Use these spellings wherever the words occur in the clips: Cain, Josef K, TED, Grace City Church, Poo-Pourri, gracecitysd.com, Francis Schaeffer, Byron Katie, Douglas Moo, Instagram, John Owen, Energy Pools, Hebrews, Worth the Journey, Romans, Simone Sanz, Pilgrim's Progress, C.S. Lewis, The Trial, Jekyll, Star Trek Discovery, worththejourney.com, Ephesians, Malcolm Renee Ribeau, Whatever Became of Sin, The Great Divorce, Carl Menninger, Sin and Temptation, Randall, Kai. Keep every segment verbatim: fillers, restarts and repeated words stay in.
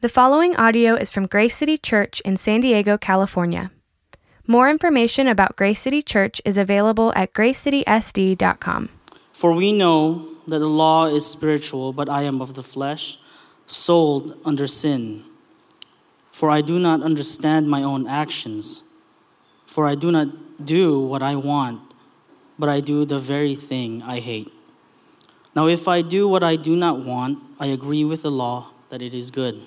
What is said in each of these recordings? The following audio is from Grace City Church in San Diego, California. More information about Grace City Church is available at grace city s d dot com. For we know that the law is spiritual, but I am of the flesh, sold under sin. For I do not understand my own actions. For I do not do what I want, but I do the very thing I hate. Now if I do what I do not want, I agree with the law that it is good.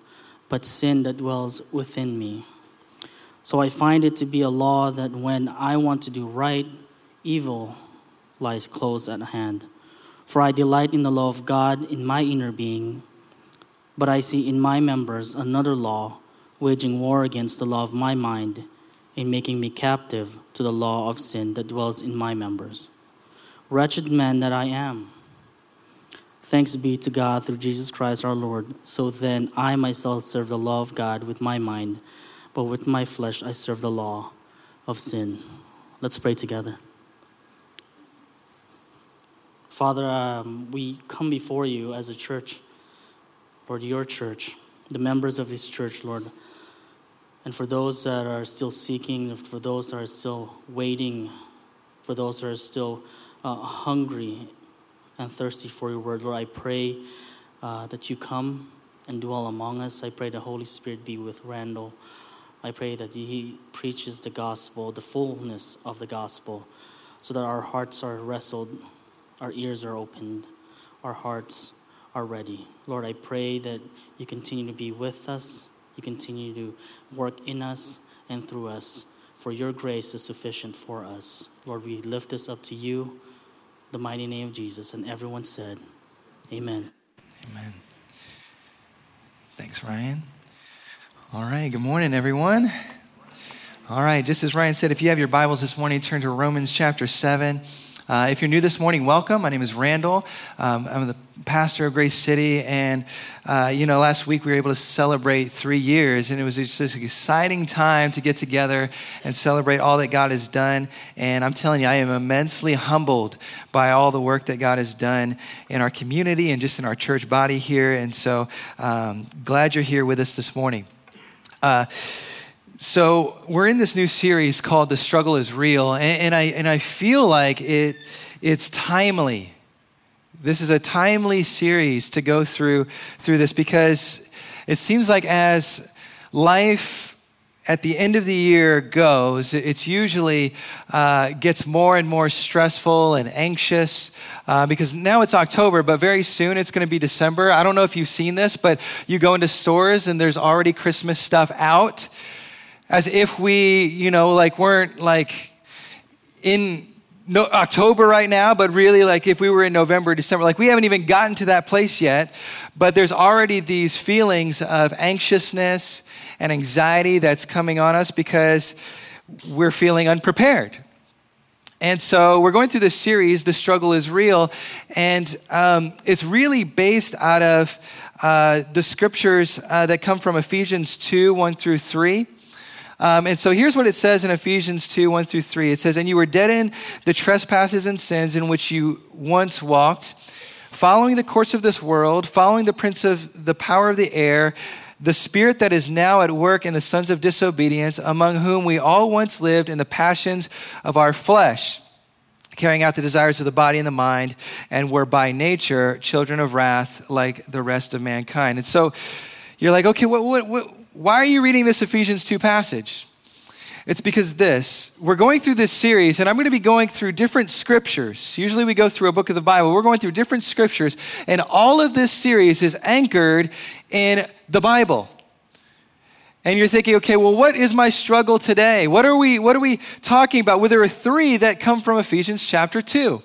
but sin that dwells within me. So I find it to be a law that when I want to do right, evil lies close at hand. For I delight in the law of God in my inner being, but I see in my members another law, waging war against the law of my mind, and making me captive to the law of sin that dwells in my members. Wretched man that I am! Thanks be to God through Jesus Christ our Lord. So then I myself serve the law of God with my mind, but with my flesh I serve the law of sin. Let's pray together. Father, um, we come before you as a church, Lord, your church, the members of this church, Lord. And for those that are still seeking, for those that are still waiting, for those that are still uh, hungry and thirsty for your word, Lord, I pray uh, that you come and dwell among us. I pray the Holy Spirit be with Randall. I pray that he preaches the gospel, the fullness of the gospel, so that our hearts are wrestled, our ears are opened, our hearts are ready. Lord, I pray that you continue to be with us, you continue to work in us and through us, for your grace is sufficient for us. Lord, we lift this up to you, the mighty name of Jesus, and everyone said, amen. Amen. Thanks, Ryan. All right, good morning, everyone. All right, just as Ryan said, if you have your Bibles this morning, turn to Romans chapter seven. Uh, if you're new this morning, welcome. My name is Randall. Um, I'm the pastor of Grace City. And, uh, you know, last week we were able to celebrate three years. And it was just this exciting time to get together and celebrate all that God has done. And I'm telling you, I am immensely humbled by all the work that God has done in our community and just in our church body here. And so um, glad you're here with us this morning. Uh So we're in this new series called "The Struggle Is Real," and, and I and I feel like it it's timely. This is a timely series to go through through this because it seems like as life at the end of the year goes, it's usually uh, gets more and more stressful and anxious uh, because now it's October, but very soon it's going to be December. I don't know if you've seen this, but you go into stores and there's already Christmas stuff out, as if we, you know, like weren't like in no, October right now, but really like if we were in November, December, like we haven't even gotten to that place yet, but there's already these feelings of anxiousness and anxiety that's coming on us because we're feeling unprepared. And so we're going through this series, "The Struggle Is Real," and um, it's really based out of uh, the scriptures uh, that come from Ephesians two, one through three. Um, and so here's what it says in Ephesians two, one through three. It says, "And you were dead in the trespasses and sins in which you once walked, following the course of this world, following the prince of the power of the air, the spirit that is now at work in the sons of disobedience, among whom we all once lived in the passions of our flesh, carrying out the desires of the body and the mind, and were by nature children of wrath like the rest of mankind." And so you're like, okay, what, what, what? Why are you reading this Ephesians two passage? It's because this, we're going through this series and I'm going to be going through different scriptures. Usually we go through a book of the Bible. We're going through different scriptures and all of this series is anchored in the Bible. And you're thinking, okay, well, what is my struggle today? What are we, what are we talking about? Well, there are three that come from Ephesians chapter two.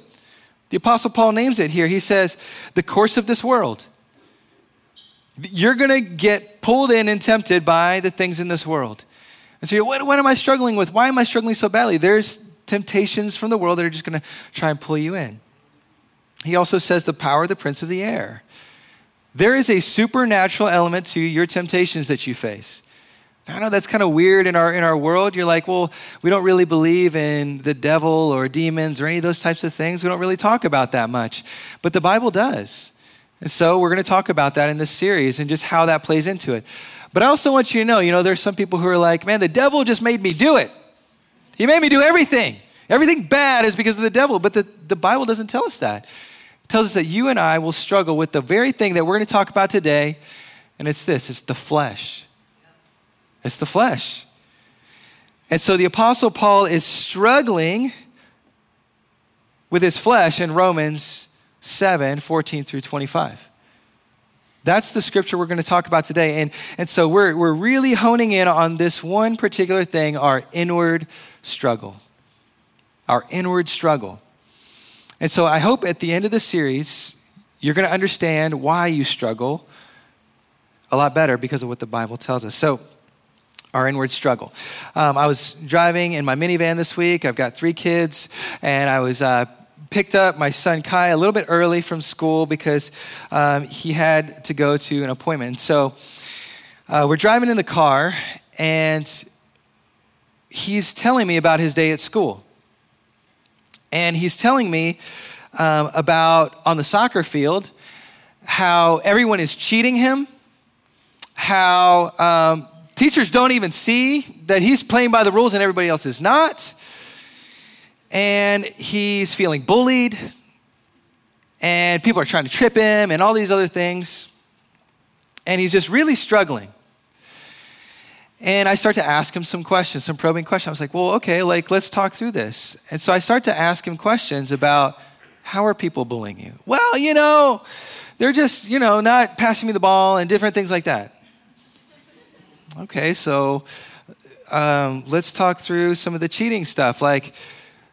The Apostle Paul names it here. He says, the course of this world. You're going to get pulled in and tempted by the things in this world. And so you're, what, what am I struggling with? Why am I struggling so badly? There's temptations from the world that are just going to try and pull you in. He also says the power of the prince of the air. There is a supernatural element to your temptations that you face. Now, I know that's kind of weird in our in our world. You're like, well, we don't really believe in the devil or demons or any of those types of things. We don't really talk about that much. But the Bible does. And so we're going to talk about that in this series and just how that plays into it. But I also want you to know, you know, there's some people who are like, man, the devil just made me do it. He made me do everything. Everything bad is because of the devil. But the, the Bible doesn't tell us that. It tells us that you and I will struggle with the very thing that we're going to talk about today. And it's this, it's the flesh. It's the flesh. And so the Apostle Paul is struggling with his flesh in Romans seven, fourteen through twenty-five. That's the scripture we're going to talk about today. And, and so we're, we're really honing in on this one particular thing, our inward struggle. Our inward struggle. And so I hope at the end of the series, you're going to understand why you struggle a lot better because of what the Bible tells us. So our inward struggle. Um, I was driving in my minivan this week. I've got three kids, and I was uh, picked up my son Kai a little bit early from school because um, he had to go to an appointment. So uh, we're driving in the car, and he's telling me about his day at school. And he's telling me um, about, on the soccer field, how everyone is cheating him, how um, teachers don't even see that he's playing by the rules and everybody else is not. And he's feeling bullied. And people are trying to trip him and all these other things. And he's just really struggling. And I start to ask him some questions, some probing questions. I was like, well, okay, like, let's talk through this. And so I start to ask him questions about how are people bullying you? Well, you know, they're just, you know, not passing me the ball and different things like that. Okay, so um, let's talk through some of the cheating stuff. Like,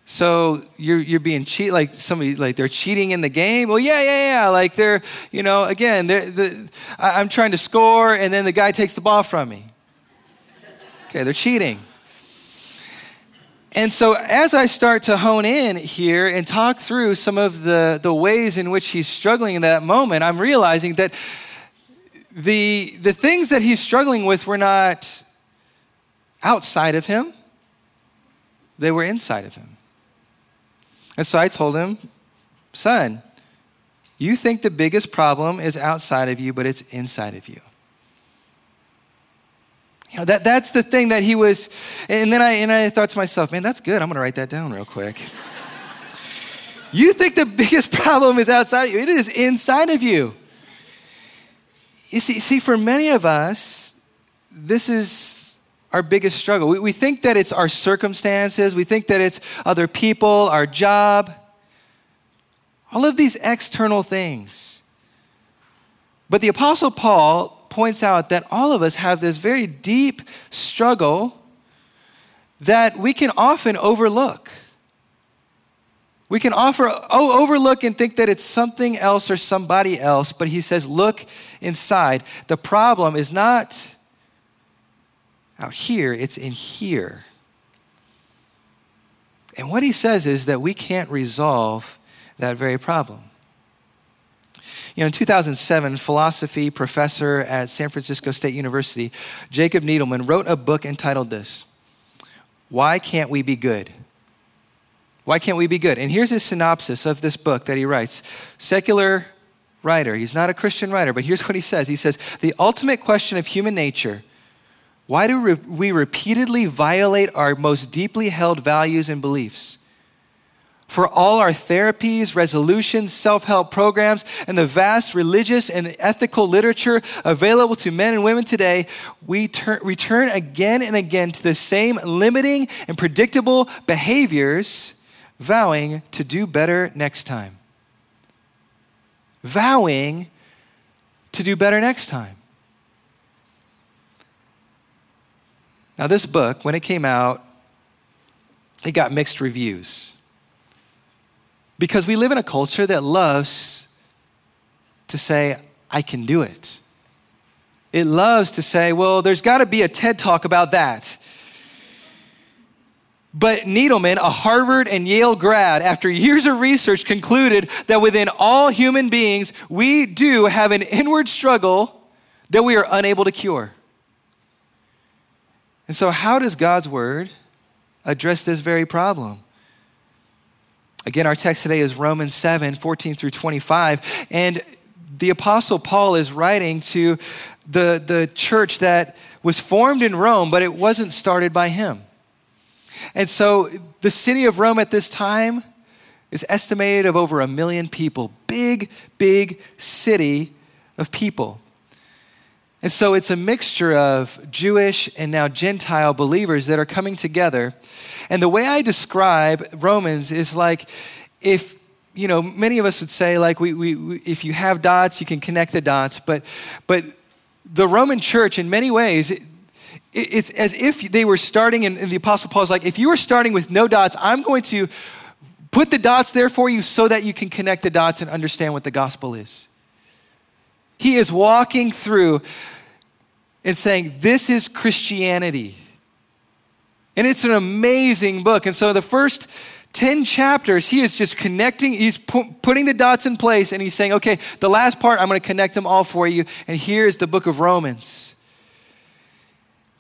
so you're you're being cheat like somebody like they're cheating in the game. Well, yeah, yeah, yeah. Like they're, you know, again, they're, the, I, I'm trying to score, and then the guy takes the ball from me. Okay, they're cheating. And so as I start to hone in here and talk through some of the, the ways in which he's struggling in that moment, I'm realizing that the, the things that he's struggling with were not outside of him. They were inside of him. And so I told him, son, you think the biggest problem is outside of you, but it's inside of you. You know, that, that's the thing that he was, and then I and I thought to myself, man, that's good. I'm going to write that down real quick. You think the biggest problem is outside of you. It is inside of you. You see, see for many of us, this is our biggest struggle. We, we think that it's our circumstances. We think that it's other people, our job, all of these external things. But the Apostle Paul points out that all of us have this very deep struggle that we can often overlook. We can offer, oh, overlook and think that it's something else or somebody else, but he says, look inside. The problem is not out here, it's in here. And what he says is that we can't resolve that very problem. You know, in two thousand seven, philosophy professor at San Francisco State University, Jacob Needleman, wrote a book entitled this, Why Can't We Be Good? Why Can't We Be Good? And here's his synopsis of this book that he writes. Secular writer, he's not a Christian writer, but here's what he says. He says, the ultimate question of human nature, why do re- we repeatedly violate our most deeply held values and beliefs? For all our therapies, resolutions, self-help programs, and the vast religious and ethical literature available to men and women today, we ter- return again and again to the same limiting and predictable behaviors, vowing to do better next time. Vowing to do better next time. Now, this book, when it came out, it got mixed reviews. Because we live in a culture that loves to say, I can do it. It loves to say, well, there's got to be a TED Talk about that. But Needleman, a Harvard and Yale grad, after years of research, concluded that within all human beings, we do have an inward struggle that we are unable to cure. And so how does God's word address this very problem? Again, our text today is Romans seven, fourteen through twenty-five. And the Apostle Paul is writing to the, the church that was formed in Rome, but it wasn't started by him. And so the city of Rome at this time is estimated of over a million people. Big, big city of people. And so it's a mixture of Jewish and now Gentile believers that are coming together. And the way I describe Romans is like, if, you know, many of us would say like, we, we, we if you have dots, you can connect the dots. But, but the Roman church in many ways, it, It's as if they were starting, and the Apostle Paul's like, if you were starting with no dots, I'm going to put the dots there for you so that you can connect the dots and understand what the gospel is. He is walking through and saying, this is Christianity. And it's an amazing book. And so the first ten chapters, he is just connecting, he's pu- putting the dots in place, and he's saying, okay, the last part, I'm going to connect them all for you. And here's the book of Romans.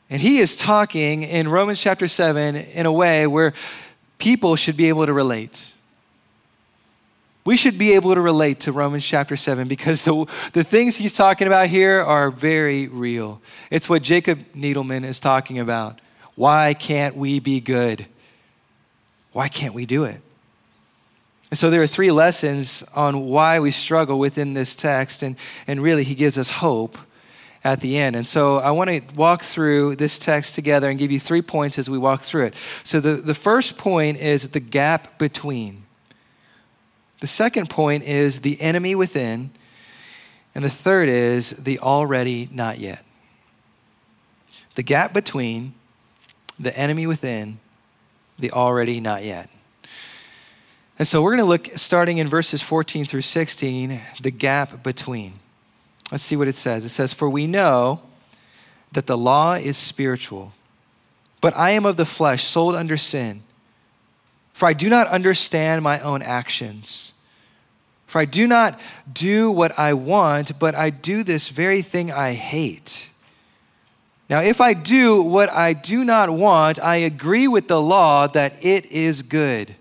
And he is talking in Romans chapter seven in a way where people should be able to relate. We should be able to relate to Romans chapter seven because the, the things he's talking about here are very real. It's what Jacob Needleman is talking about. Why can't we be good? Why can't we do it? And so there are three lessons on why we struggle within this text, and, and really he gives us hope at the end. And so I want to walk through this text together and give you three points as we walk through it. So the, the first point is the gap between. The second point is the enemy within. And the third is the already not yet. The gap between, the enemy within, the already not yet. And so we're going to look, starting in verses fourteen through sixteen, the gap between. Let's see what it says. It says, for we know that the law is spiritual, but I am of the flesh, sold under sin. For I do not understand my own actions. For I do not do what I want, but I do this very thing I hate. Now, if I do what I do not want, I agree with the law that it is good.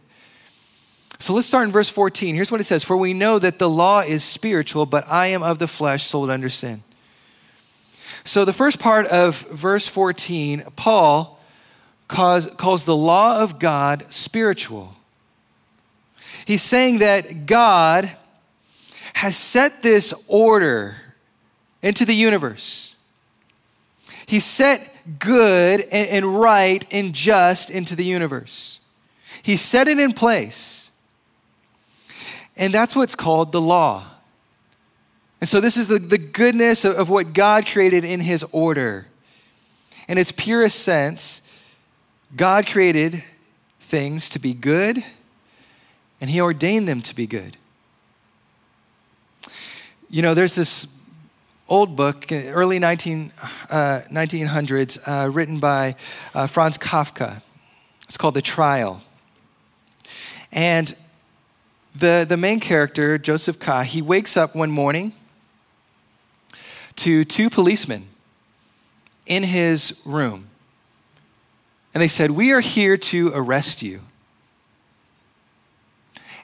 So let's start in verse fourteen. Here's what it says. For we know that the law is spiritual, but I am of the flesh, sold under sin. So the first part of verse fourteen, Paul calls, calls the law of God spiritual. He's saying that God has set this order into the universe. He set good and, and right and just into the universe. He set it in place. And that's what's called the law. And so this is the, the goodness of, of what God created in his order. In its purest sense, God created things to be good, and he ordained them to be good. You know, there's this old book, early nineteen hundreds, written by uh, Franz Kafka. It's called The Trial. And The the main character, Josef K, he wakes up one morning to two policemen in his room. And they said, we are here to arrest you.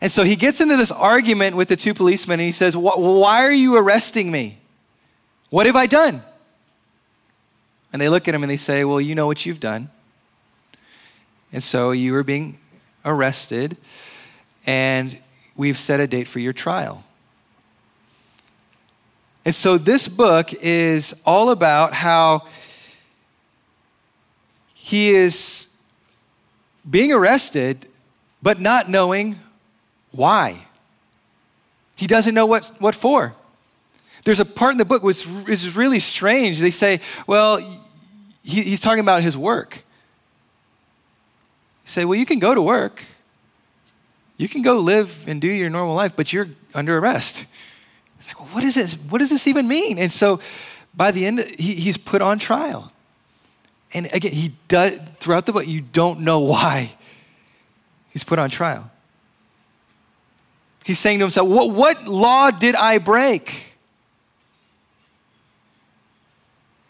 And so he gets into this argument with the two policemen and he says, why are you arresting me? What have I done? And they look at him and they say, well, you know what you've done. And so you are being arrested and we've set a date for your trial. And so this book is all about how he is being arrested, but not knowing why. He doesn't know what, what for. There's a part in the book which is really strange. They say, well, he, he's talking about his work. They say, well, you can go to work. You can go live and do your normal life, but you're under arrest. It's like, well, what is this? What does this even mean? And so by the end, he, he's put on trial. And again, he does, throughout the book, you don't know why he's put on trial. He's saying to himself, what, what law did I break?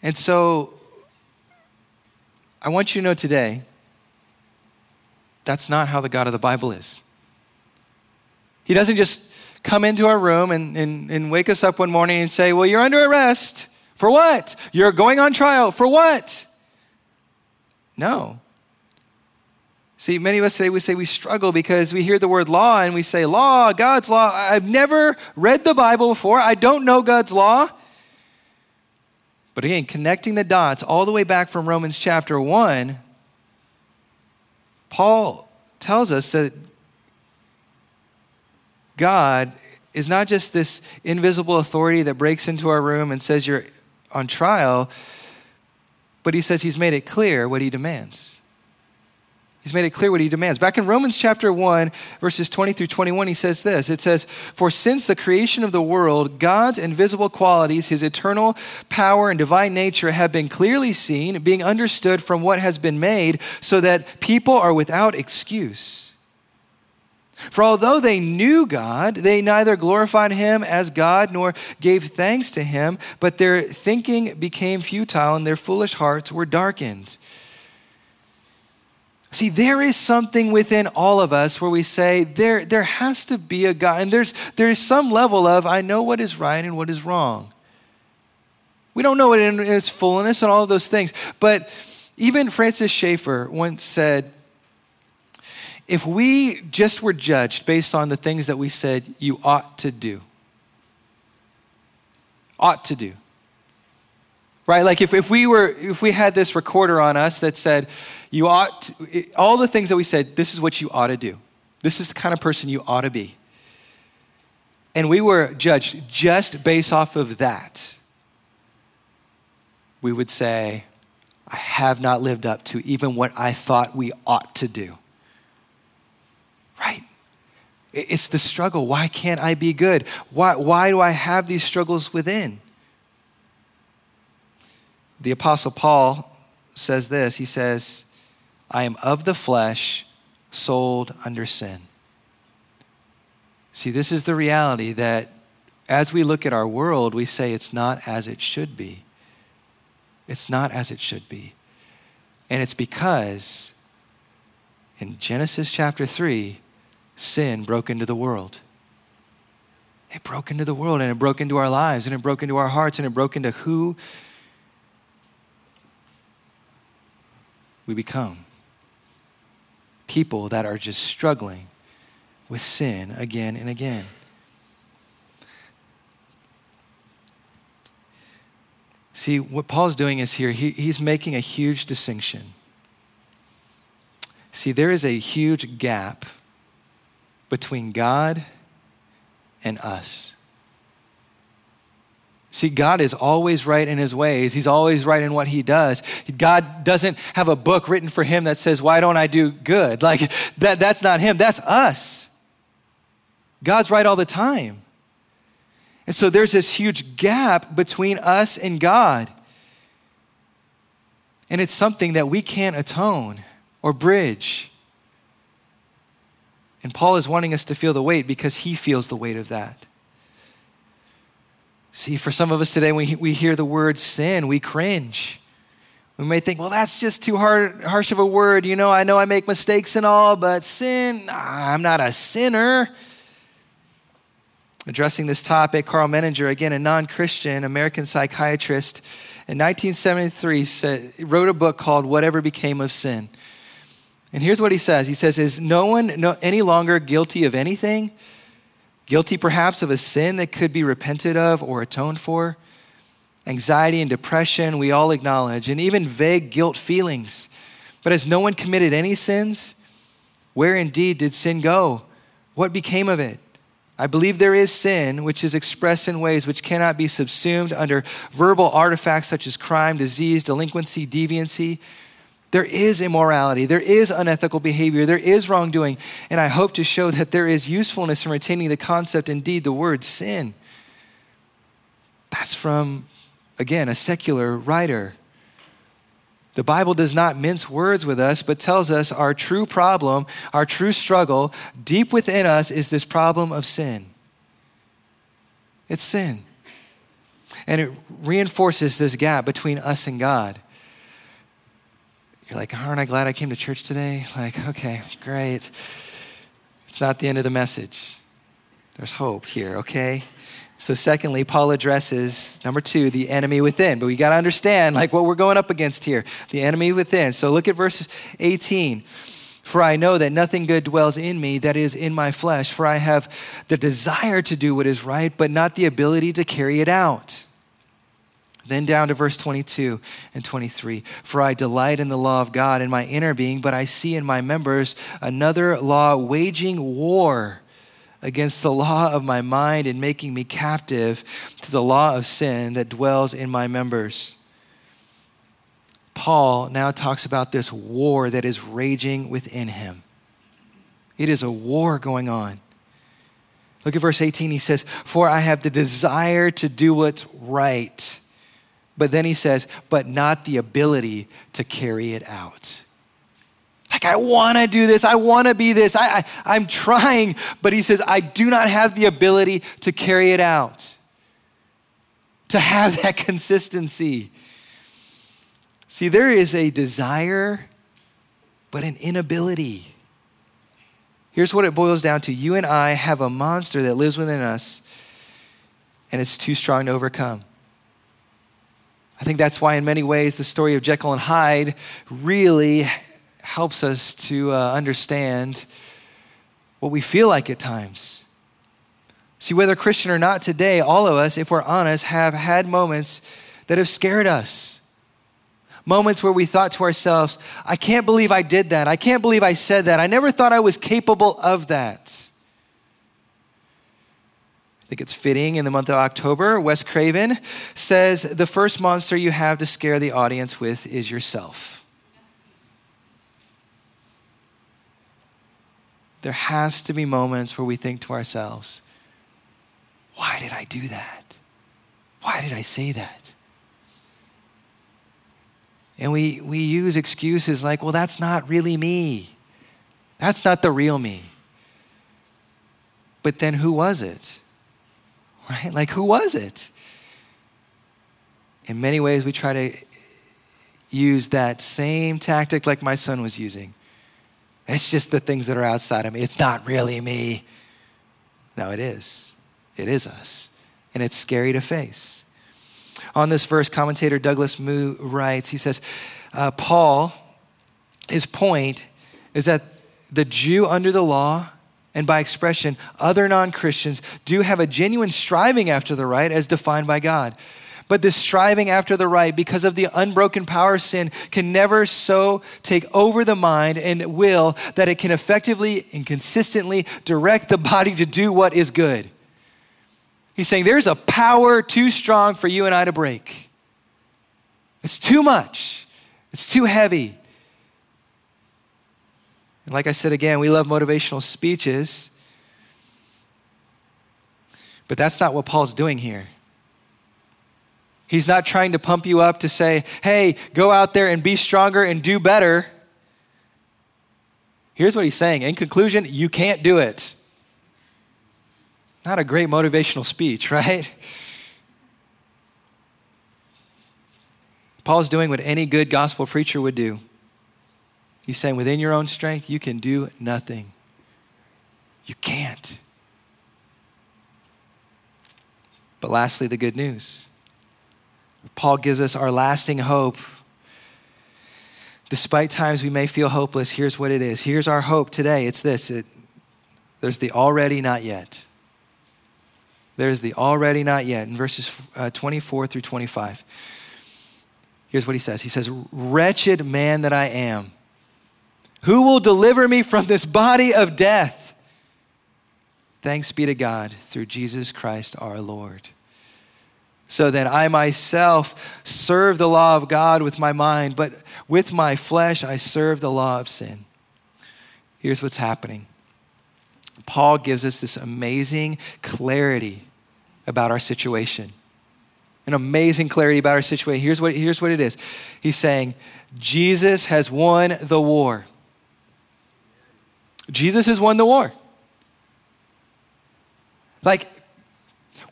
And so I want you to know today, that's not how the God of the Bible is. He doesn't just come into our room and, and, and wake us up one morning and say, well, you're under arrest. For what? You're going on trial. For what? No. See, many of us today, we say we struggle because we hear the word law and we say, law, God's law. I've never read the Bible before. I don't know God's law. But again, connecting the dots all the way back from Romans chapter one, Paul tells us that God is not just this invisible authority that breaks into our room and says you're on trial, but he says he's made it clear what he demands. He's made it clear what he demands. Back in Romans chapter one, verses twenty through twenty-one, he says this. It says, for since the creation of the world, God's invisible qualities, his eternal power and divine nature have been clearly seen, being understood from what has been made, so that people are without excuse. For although they knew God, they neither glorified him as God nor gave thanks to him, but their thinking became futile and their foolish hearts were darkened. See, there is something within all of us where we say there, there has to be a God. And there's there is some level of, I know what is right and what is wrong. We don't know it in its fullness and all of those things. But even Francis Schaeffer once said, if we just were judged based on the things that we said you ought to do, ought to do, right? Like if, if we were, if we had this recorder on us that said you ought, to, all the things that we said, this is what you ought to do. This is the kind of person you ought to be. And we were judged just based off of that. We would say, I have not lived up to even what I thought we ought to do. Right? It's the struggle. Why can't I be good? Why, why do I have these struggles within? The Apostle Paul says this. He says, I am of the flesh, sold under sin. See, this is the reality that as we look at our world, we say it's not as it should be. It's not as it should be. And it's because in Genesis chapter three, sin broke into the world. It broke into the world and it broke into our lives and it broke into our hearts and it broke into who we become. People that are just struggling with sin again and again. See, what Paul's doing is here, he, he's making a huge distinction. See, there is a huge gap between God and us. See, God is always right in his ways. He's always right in what he does. God doesn't have a book written for him that says, why don't I do good? Like, that, that's not him. That's us. God's right all the time. And so there's this huge gap between us and God. And it's something that we can't atone or bridge. And Paul is wanting us to feel the weight because he feels the weight of that. See, for some of us today, when we hear the word sin, we cringe. We may think, well, that's just too hard, harsh of a word. You know, I know I make mistakes and all, but sin, nah, I'm not a sinner. Addressing this topic, Carl Menninger, again, a non-Christian American psychiatrist, in nineteen seventy-three said, wrote a book called Whatever Became of Sin. And here's what he says. He says, is no one no, any longer guilty of anything? Guilty perhaps of a sin that could be repented of or atoned for? Anxiety and depression, we all acknowledge, and even vague guilt feelings. But has no one committed any sins? Where indeed did sin go? What became of it? I believe there is sin, which is expressed in ways which cannot be subsumed under verbal artifacts such as crime, disease, delinquency, deviancy. There is immorality, there is unethical behavior, there is wrongdoing, and I hope to show that there is usefulness in retaining the concept, indeed, the word sin. That's from again, a secular writer. The Bible does not mince words with us, but tells us our true problem, our true struggle, deep within us is this problem of sin. It's sin. And it reinforces this gap between us and God. You're like, aren't I glad I came to church today? Like, okay, great. It's not the end of the message. There's hope here, okay? So secondly, Paul addresses, number two, the enemy within. But we got to understand like what we're going up against here, the enemy within. So look at verse eighteen. For I know that nothing good dwells in me, that is in my flesh. For I have the desire to do what is right, but not the ability to carry it out. Then down to verse twenty-two and twenty-three. For I delight in the law of God in my inner being, but I see in my members another law waging war against the law of my mind and making me captive to the law of sin that dwells in my members. Paul now talks about this war that is raging within him. It is a war going on. Look at verse eighteen. He says, for I have the desire to do what's right. But then he says, but not the ability to carry it out. Like, I want to do this. I want to be this. I, I, I'm trying. But he says, I do not have the ability to carry it out, to have that consistency. See, there is a desire, but an inability. Here's what it boils down to. You and I have a monster that lives within us, and it's too strong to overcome. I think that's why in many ways the story of Jekyll and Hyde really helps us to uh, understand what we feel like at times. See, whether Christian or not today, all of us, if we're honest, have had moments that have scared us. Moments where we thought to ourselves, I can't believe I did that. I can't believe I said that. I never thought I was capable of that. I think it's fitting in the month of October, Wes Craven says, the first monster you have to scare the audience with is yourself. There has to be moments where we think to ourselves, why did I do that? Why did I say that? And we we use excuses like, well, that's not really me. That's not the real me. But then who was it? Right? Like, who was it? In many ways, we try to use that same tactic like my son was using. It's just the things that are outside of me. It's not really me. No, it is. It is us. And it's scary to face. On this verse, commentator Douglas Moo writes, he says, uh, Paul, his point is that the Jew under the law, and by expression, other non-Christians do have a genuine striving after the right as defined by God. But this striving after the right, because of the unbroken power of sin, can never so take over the mind and will that it can effectively and consistently direct the body to do what is good. He's saying there's a power too strong for you and I to break. It's too much. It's too heavy. And like I said again, we love motivational speeches. But that's not what Paul's doing here. He's not trying to pump you up to say, hey, go out there and be stronger and do better. Here's what he's saying. In conclusion, you can't do it. Not a great motivational speech, right? Paul's doing what any good gospel preacher would do. He's saying within your own strength, you can do nothing. You can't. But lastly, the good news. Paul gives us our lasting hope. Despite times we may feel hopeless, here's what it is. Here's our hope today. It's this. It, there's the already, not yet. There's the already, not yet, in verses uh, twenty-four through twenty-five. Here's what he says. He says, wretched man that I am, who will deliver me from this body of death? Thanks be to God through Jesus Christ our Lord. So that I myself serve the law of God with my mind, but with my flesh I serve the law of sin. Here's what's happening. Paul gives us this amazing clarity about our situation. an amazing clarity about our situation. Here's what, here's what it is. He's saying, Jesus has won the war. Jesus has won the war. Like,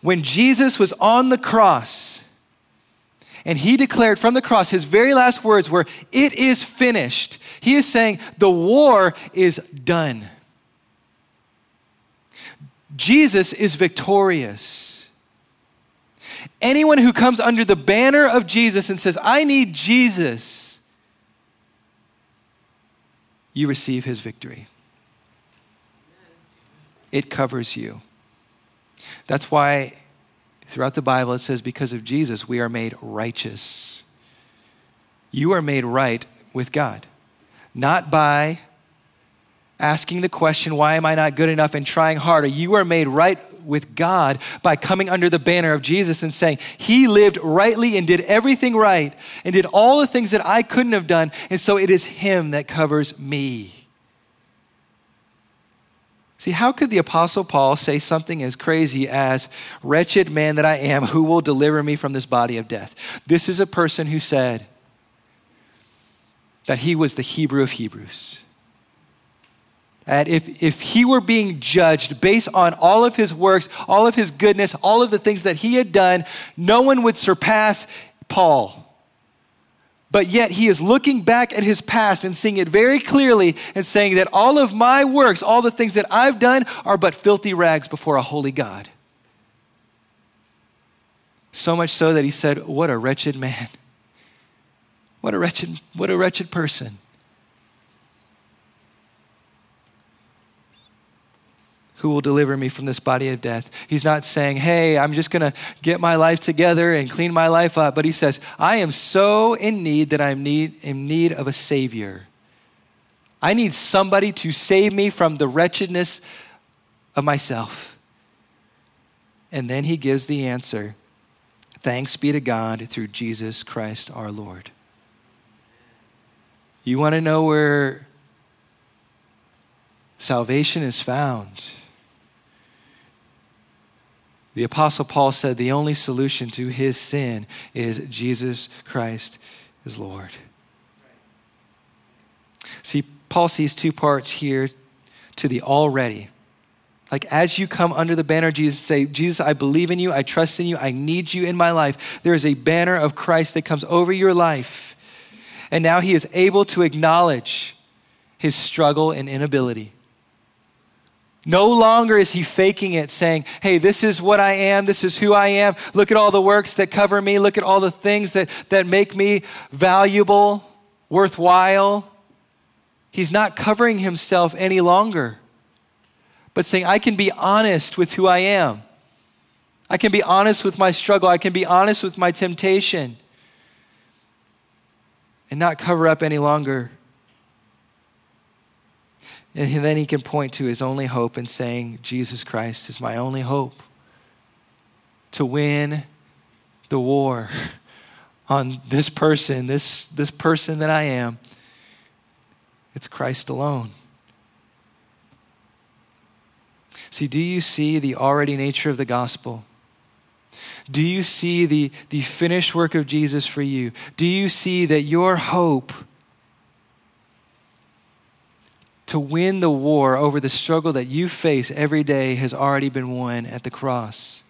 when Jesus was on the cross and he declared from the cross, his very last words were, "It is finished." He is saying the war is done. Jesus is victorious. Anyone who comes under the banner of Jesus and says, "I need Jesus," you receive his victory. It covers you. That's why throughout the Bible it says, because of Jesus, we are made righteous. You are made right with God, not by asking the question, why am I not good enough, and trying harder. You are made right with God by coming under the banner of Jesus and saying, he lived rightly and did everything right and did all the things that I couldn't have done. And so it is him that covers me. See, how could the Apostle Paul say something as crazy as, "Wretched man that I am, who will deliver me from this body of death?" This is a person who said that he was the Hebrew of Hebrews. And if, if he were being judged based on all of his works, all of his goodness, all of the things that he had done, no one would surpass Paul. But yet he is looking back at his past and seeing it very clearly and saying that all of my works, all the things that I've done, are but filthy rags before a holy God. So much so that he said, "What a wretched man. What a wretched, what a wretched person." Who will deliver me from this body of death? He's not saying, "Hey, I'm just gonna get my life together and clean my life up." But he says, "I am so in need that I'm need, in need of a savior. I need somebody to save me from the wretchedness of myself." And then he gives the answer, "Thanks be to God through Jesus Christ our Lord." You wanna know where salvation is found? The Apostle Paul said the only solution to his sin is Jesus Christ is Lord. See, Paul sees two parts here to the already. Like, as you come under the banner of Jesus, say, "Jesus, I believe in you, I trust in you, I need you in my life." There is a banner of Christ that comes over your life. And now he is able to acknowledge his struggle and inability. No longer is he faking it, saying, "Hey, this is what I am. This is who I am. Look at all the works that cover me. Look at all the things that, that make me valuable, worthwhile." He's not covering himself any longer, but saying, "I can be honest with who I am. I can be honest with my struggle. I can be honest with my temptation," and not cover up any longer. And then he can point to his only hope and saying, "Jesus Christ is my only hope to win the war on this person, this, this person that I am. It's Christ alone." See, do you see the already nature of the gospel? Do you see the, the finished work of Jesus for you? Do you see that your hope to win the war over the struggle that you face every day has already been won at the cross?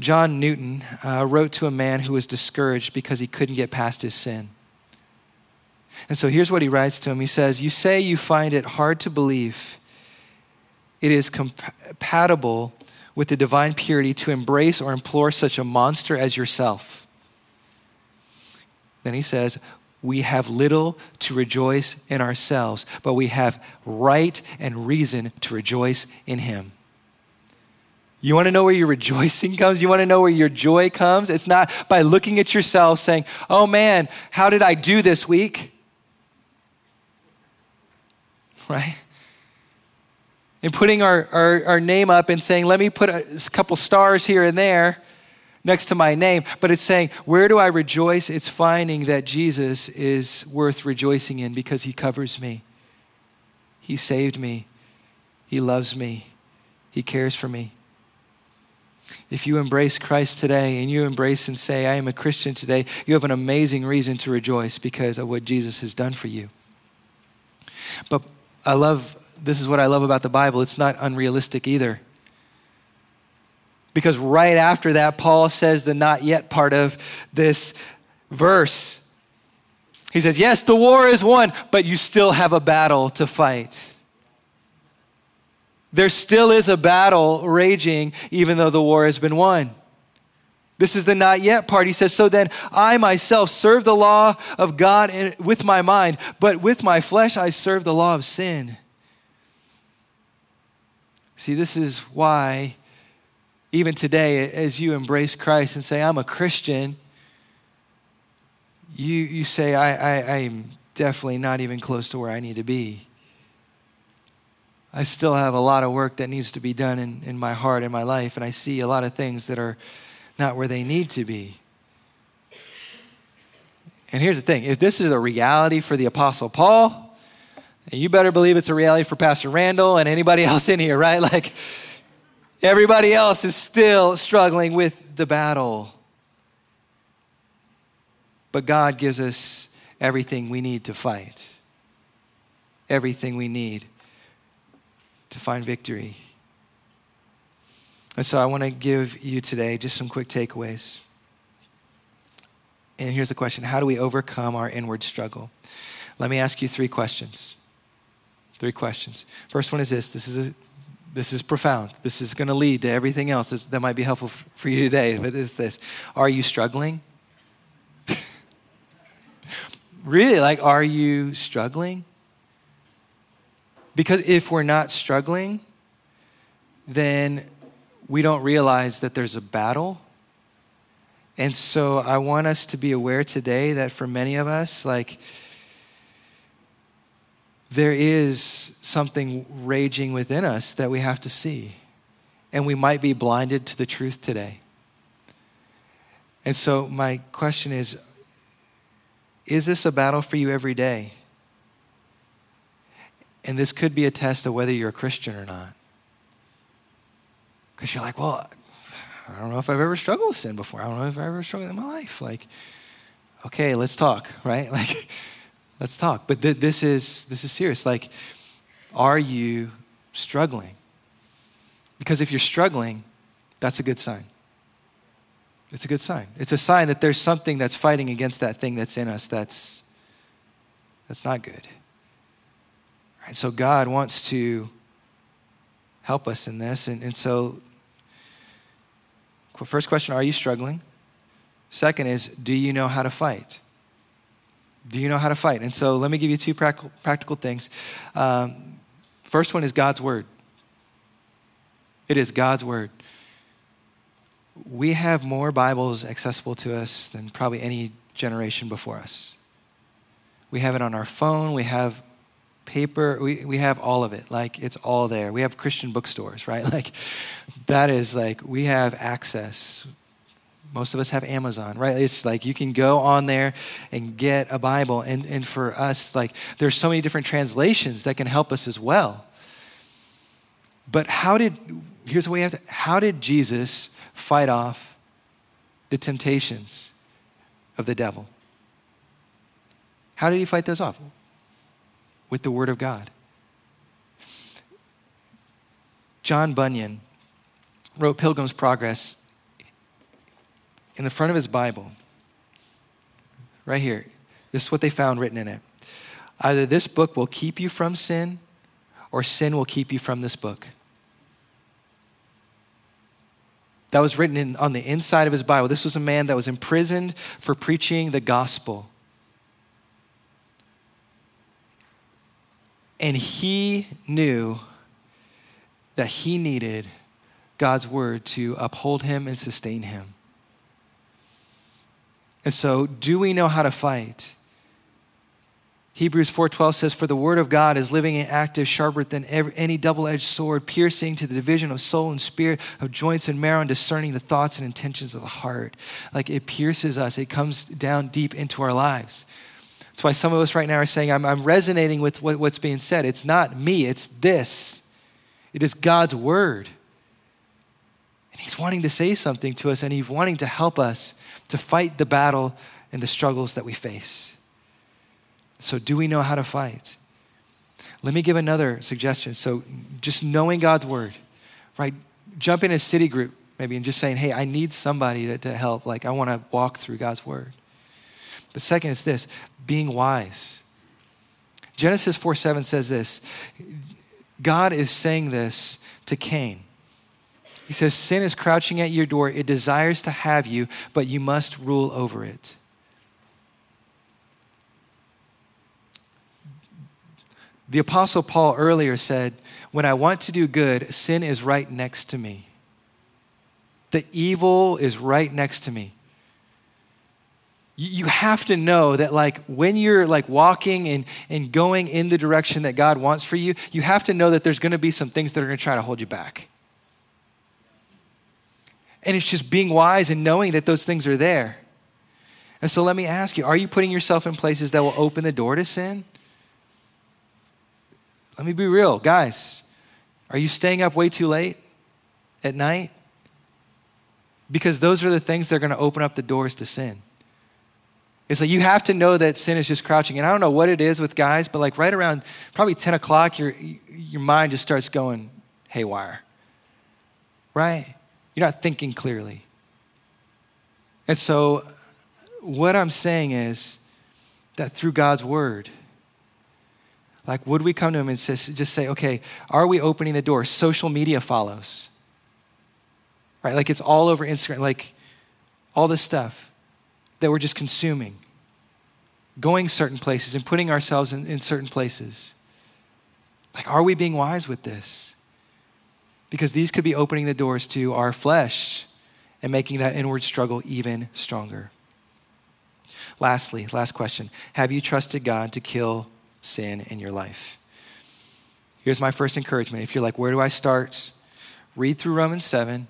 John Newton uh, wrote to a man who was discouraged because he couldn't get past his sin. And so here's what he writes to him. He says, "You say you find it hard to believe it is compatible with the divine purity to embrace or implore such a monster as yourself." Then he says, "We have little to rejoice in ourselves, but we have right and reason to rejoice in him." You want to know where your rejoicing comes? You want to know where your joy comes? It's not by looking at yourself saying, "Oh man, how did I do this week?" Right? And putting our, our, our name up and saying, "Let me put a couple stars here and there next to my name," but it's saying, "Where do I rejoice?" It's finding that Jesus is worth rejoicing in because he covers me. He saved me. He loves me. He cares for me. If you embrace Christ today and you embrace and say, I am a Christian today, you have an amazing reason to rejoice because of what Jesus has done for you. But I love, this is what I love about the Bible. It's not unrealistic either. Because right after that, Paul says the not yet part of this verse. He says, yes, the war is won, but you still have a battle to fight. There still is a battle raging, even though the war has been won. This is the not yet part. He says, so then I myself serve the law of God with my mind, but with my flesh I serve the law of sin. See, this is why even today, as you embrace Christ and say, I'm a Christian, you you say, I, I, I'm definitely not even close to where I need to be. I still have a lot of work that needs to be done in, in my heart, in my life, and I see a lot of things that are not where they need to be. And here's the thing, if this is a reality for the Apostle Paul, and you better believe it's a reality for Pastor Randall and anybody else in here, right? Like everybody else is still struggling with the battle. But God gives us everything we need to fight, everything we need to find victory. And so I want to give you today just some quick takeaways. And here's the question: how do we overcome our inward struggle? Let me ask you three questions. Three questions. First one is this. This is a, this is profound. This is going to lead to everything else that might be helpful for you today. But it's this: are you struggling? Really, like, are you struggling? Because if we're not struggling, then we don't realize that there's a battle. And so I want us to be aware today that for many of us, like, there is something raging within us that we have to see. And we might be blinded to the truth today. And so my question is, is this a battle for you every day? And this could be a test of whether you're a Christian or not. Because you're like, well, I don't know if I've ever struggled with sin before. I don't know if I've ever struggled in my life. Like, okay, let's talk, right? Like, let's talk. But th- this is this is serious. Like, are you struggling? Because if you're struggling, that's a good sign. It's a good sign. It's a sign that there's something that's fighting against that thing that's in us that's, that's not good. Right? So God wants to help us in this. And, and so, first question, are you struggling? Second is, do you know how to fight? Do you know how to fight? And so let me give you two practical, practical things. Um, first one is God's word. It is God's word. We have more Bibles accessible to us than probably any generation before us. We have it on our phone. We have paper. We, we have all of it. Like, it's all there. We have Christian bookstores, right? Like, that is like, we have access. Most of us have Amazon, right? It's like you can go on there and get a Bible. And, and for us, like, there's so many different translations that can help us as well. But how did... Here's what we have to, how did Jesus fight off the temptations of the devil? How did he fight those off? With the word of God. John Bunyan wrote Pilgrim's Progress. In the front of his Bible, right here, this is what they found written in it. Either this book will keep you from sin, or sin will keep you from this book. That was written in, on the inside of his Bible. This was a man that was imprisoned for preaching the gospel. And he knew that he needed God's word to uphold him and sustain him. And so, do we know how to fight? Hebrews four twelve says, for the word of God is living and active, sharper than every, any double-edged sword, piercing to the division of soul and spirit, of joints and marrow, and discerning the thoughts and intentions of the heart. Like, it pierces us. It comes down deep into our lives. That's why some of us right now are saying, I'm, I'm resonating with what, what's being said. It's not me. It's this. It is God's word. And he's wanting to say something to us, and he's wanting to help us to fight the battle and the struggles that we face. So do we know how to fight? Let me give another suggestion. So just knowing God's word, right? Jump in a city group maybe and just saying, hey, I need somebody to, to help. Like, I want to walk through God's word. But second is this, being wise. Genesis four seven says this. God is saying this to Cain. He says, sin is crouching at your door. It desires to have you, but you must rule over it. The Apostle Paul earlier said, when I want to do good, sin is right next to me. The evil is right next to me. You have to know that, like, when you're like walking and, and going in the direction that God wants for you, you have to know that there's going to be some things that are going to try to hold you back. And it's just being wise and knowing that those things are there. And so let me ask you, are you putting yourself in places that will open the door to sin? Let me be real, guys. Are you staying up way too late at night? Because those are the things that are going to open up the doors to sin. It's like you have to know that sin is just crouching. And I don't know what it is with guys, but like right around probably ten o'clock, your, your mind just starts going haywire, right? You're not thinking clearly. And so what I'm saying is that through God's word, like, would we come to him and just say, okay, are we opening the door? Social media follows, right? Like, it's all over Instagram, like all this stuff that we're just consuming, going certain places and putting ourselves in, in certain places. Like, are we being wise with this? Because these could be opening the doors to our flesh and making that inward struggle even stronger. Lastly, last question. Have you trusted God to kill sin in your life? Here's my first encouragement. If you're like, where do I start? Read through Romans seven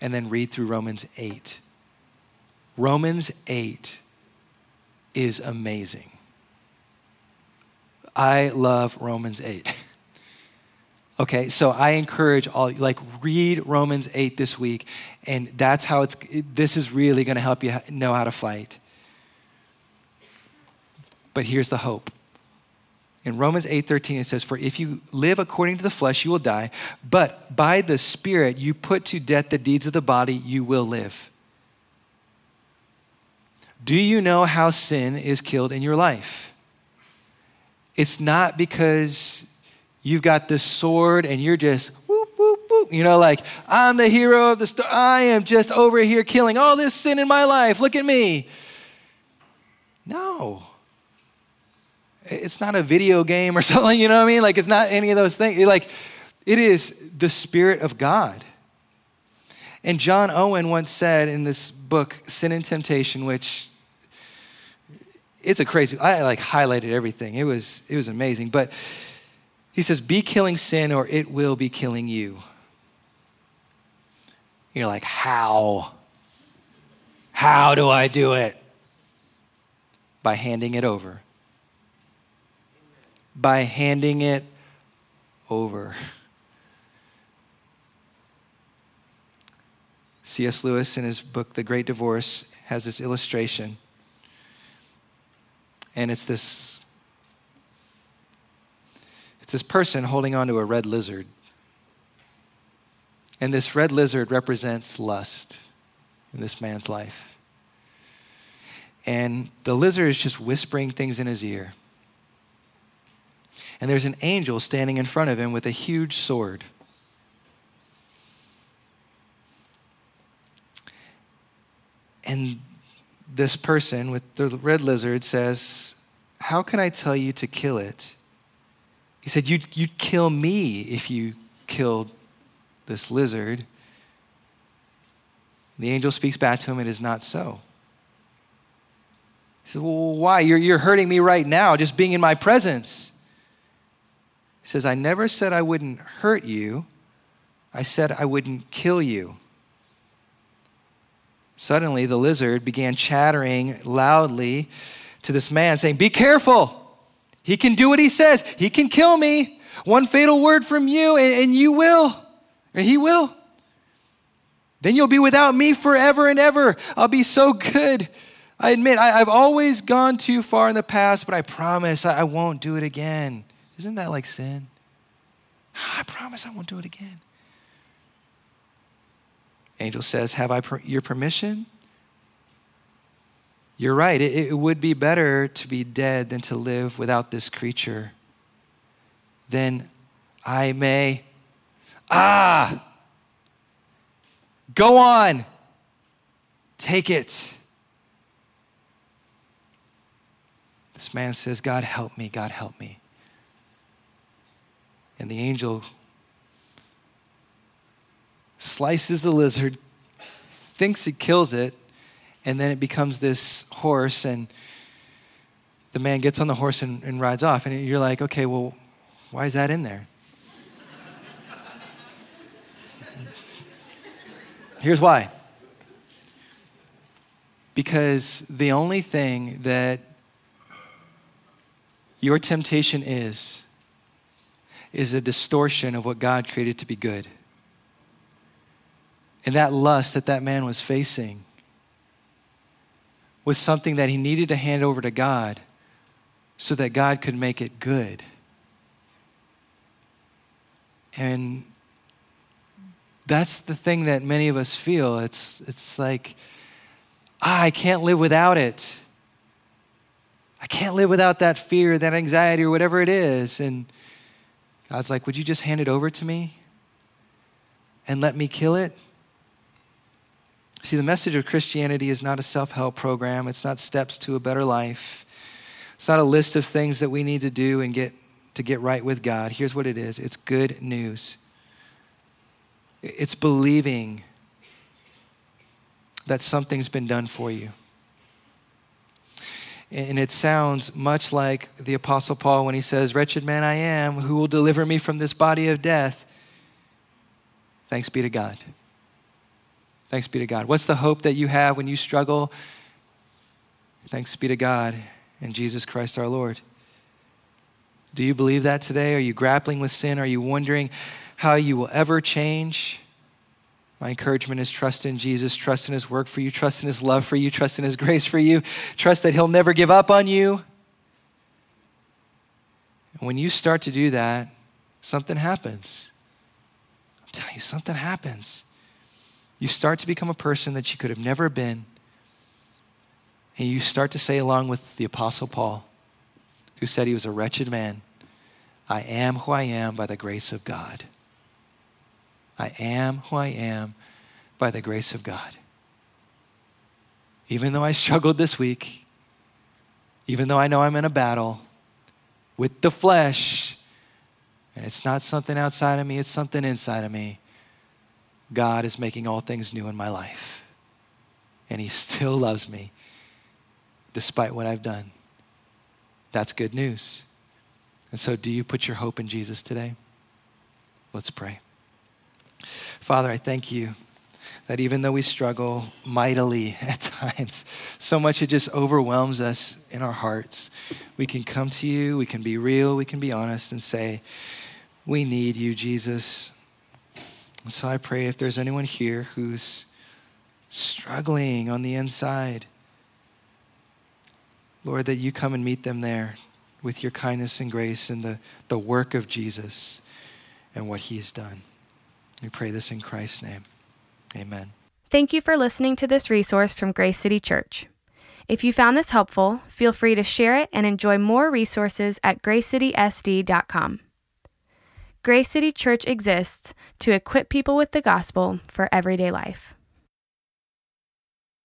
and then read through Romans eight. Romans eight is amazing. I love Romans eight. Okay, so I encourage all, like, read Romans eight this week, and that's how it's, this is really gonna help you know how to fight. But here's the hope. In Romans eight thirteen, it says, for if you live according to the flesh, you will die, but by the Spirit you put to death the deeds of the body, you will live. Do you know how sin is killed in your life? It's not because you've got this sword and you're just whoop, whoop, whoop. You know, like, I'm the hero of the story. I am just over here killing all this sin in my life. Look at me. No. It's not a video game or something, you know what I mean? Like, it's not any of those things. Like, it is the Spirit of God. And John Owen once said in this book, Sin and Temptation, which it's a crazy, I like highlighted everything. It was, it was amazing. But he says, be killing sin or it will be killing you. You're like, how? How do I do it? By handing it over. By handing it over. C S Lewis, in his book, The Great Divorce, has this illustration. And it's this, it's this person holding onto a red lizard. And this red lizard represents lust in this man's life. And the lizard is just whispering things in his ear. And there's an angel standing in front of him with a huge sword. And this person with the red lizard says, how can I tell you to kill it? He said, you'd, you'd kill me if you killed this lizard. The angel speaks back to him, it is not so. He says, well, why? You're, you're hurting me right now, just being in my presence. He says, I never said I wouldn't hurt you. I said I wouldn't kill you. Suddenly, the lizard began chattering loudly to this man, saying, be careful. He can do what he says. He can kill me. One fatal word from you, and, and you will, and he will. Then you'll be without me forever and ever. I'll be so good. I admit, I, I've always gone too far in the past, but I promise I, I won't do it again. Isn't that like sin? I promise I won't do it again. Angel says, have I per- your permission? You're right. It, it would be better to be dead than to live without this creature. Then I may, ah, go on, take it. This man says, God help me, God help me. And the angel slices the lizard, thinks it kills it, and then it becomes this horse, and the man gets on the horse and, and rides off. And you're like, okay, well, why is that in there? Here's why. Because the only thing that your temptation is, is a distortion of what God created to be good. And that lust that that man was facing was something that he needed to hand over to God so that God could make it good. And that's the thing that many of us feel. It's, it's like, ah, I can't live without it. I can't live without that fear, that anxiety, or whatever it is. And God's like, would you just hand it over to me and let me kill it? See, the message of Christianity is not a self-help program. It's not steps to a better life. It's not a list of things that we need to do and get to get right with God. Here's what it is. It's good news. It's believing that something's been done for you. And it sounds much like the Apostle Paul when he says, wretched man I am, who will deliver me from this body of death? Thanks be to God. Thanks be to God. What's the hope that you have when you struggle? Thanks be to God and Jesus Christ our Lord. Do you believe that today? Are you grappling with sin? Are you wondering how you will ever change? My encouragement is trust in Jesus, trust in his work for you, trust in his love for you, trust in his grace for you, trust that he'll never give up on you. And when you start to do that, something happens. I'm telling you, something happens. You start to become a person that you could have never been. And you start to say, along with the Apostle Paul, who said he was a wretched man, I am who I am by the grace of God. I am who I am by the grace of God. Even though I struggled this week, even though I know I'm in a battle with the flesh, and it's not something outside of me, it's something inside of me, God is making all things new in my life. And he still loves me despite what I've done. That's good news. And so do you put your hope in Jesus today? Let's pray. Father, I thank you that even though we struggle mightily at times, so much it just overwhelms us in our hearts, we can come to you, we can be real, we can be honest and say, we need you, Jesus. And so I pray if there's anyone here who's struggling on the inside, Lord, that you come and meet them there with your kindness and grace and the, the work of Jesus and what he's done. We pray this in Christ's name. Amen. Thank you for listening to this resource from Grace City Church. If you found this helpful, feel free to share it and enjoy more resources at grace city s d dot com. Grace City Church exists to equip people with the gospel for everyday life.